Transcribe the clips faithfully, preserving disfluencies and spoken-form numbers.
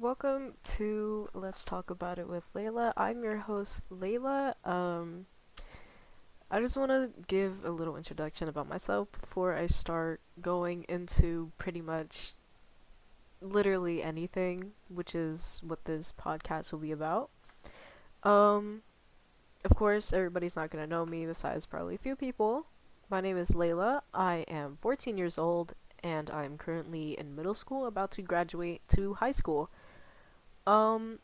Welcome to Let's Talk About It with Layla. I'm your host, Layla. Um, I just want to give a little introduction about myself before I start going into pretty much literally anything, which is what this podcast will be about. Um, of course, everybody's not going to know me besides probably a few people. My name is Layla. I am fourteen years old, and I'm currently in middle school, about to graduate to high school. Um,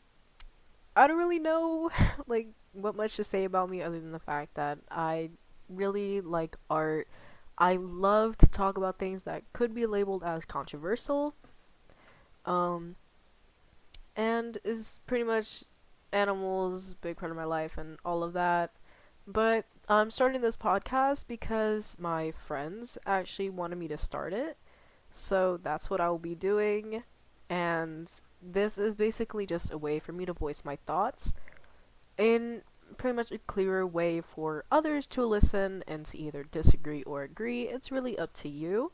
I don't really know, like, what much to say about me other than the fact that I really like art. I love to talk about things that could be labeled as controversial, um, and is pretty much animals, a big part of my life and all of that. But I'm starting this podcast because my friends actually wanted me to start it, so that's what I will be doing. And this is basically just a way for me to voice my thoughts in pretty much a clearer way for others to listen and to either disagree or agree. It's really up to you.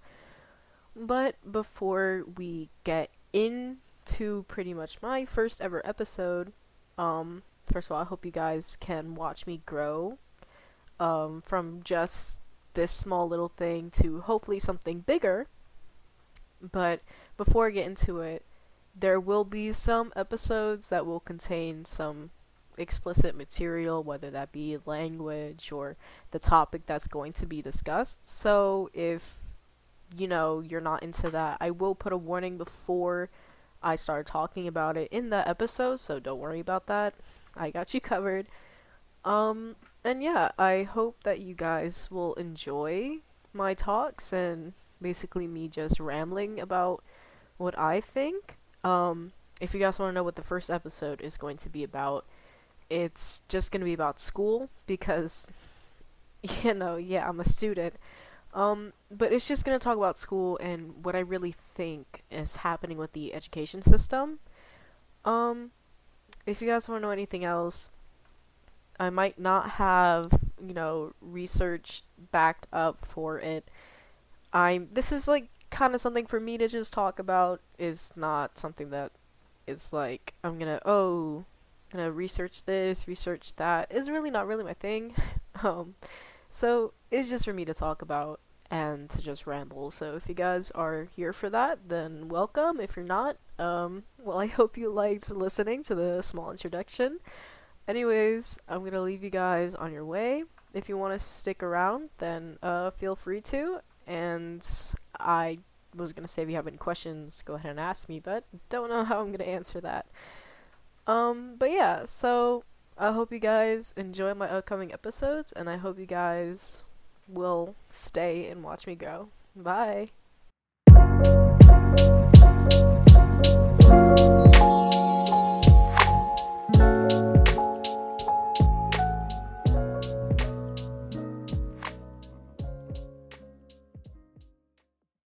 But before we get into pretty much my first ever episode, um, first of all, I hope you guys can watch me grow um, from just this small little thing to hopefully something bigger. But before I get into it, there will be some episodes that will contain some explicit material, whether that be language or the topic that's going to be discussed. So if, you know, you're not into that, I will put a warning before I start talking about it in the episode, so don't worry about that. I got you covered. Um, and yeah, I hope that you guys will enjoy my talks and basically me just rambling about what I think. Um, if you guys want to know what the first episode is going to be about, it's just going to be about school because, you know, yeah, I'm a student. Um, but it's just going to talk about school and what I really think is happening with the education system. Um, if you guys want to know anything else, I might not have, you know, research backed up for it. I'm, this is, like, kind of something for me to just talk about. Is not something that is, like, I'm gonna, oh, gonna research this, research that. It's really not really my thing. um, so it's just for me to talk about and to just ramble. So if you guys are here for that, then welcome. If you're not, um, well, I hope you liked listening to the small introduction. Anyways, I'm gonna leave you guys on your way. If you want to stick around, then uh, feel free to. And I was going to say, if you have any questions, go ahead and ask me, but don't know how I'm going to answer that. Um, but yeah, so I hope you guys enjoy my upcoming episodes, and I hope you guys will stay and watch me grow. Bye!